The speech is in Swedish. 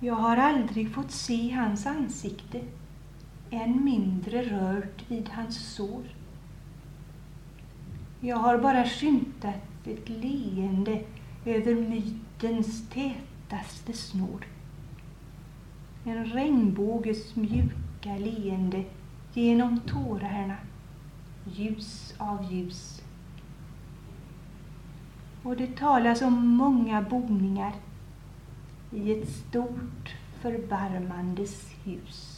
Jag har aldrig fått se hans ansikte, än mindre rört vid hans sår. Jag har bara skymtat ett leende över mytens tätaste snår. En regnbåges mjuka leende genom tårarna, ljus av ljus. Och det talas om många boningar i ett stort förbarmandes hus.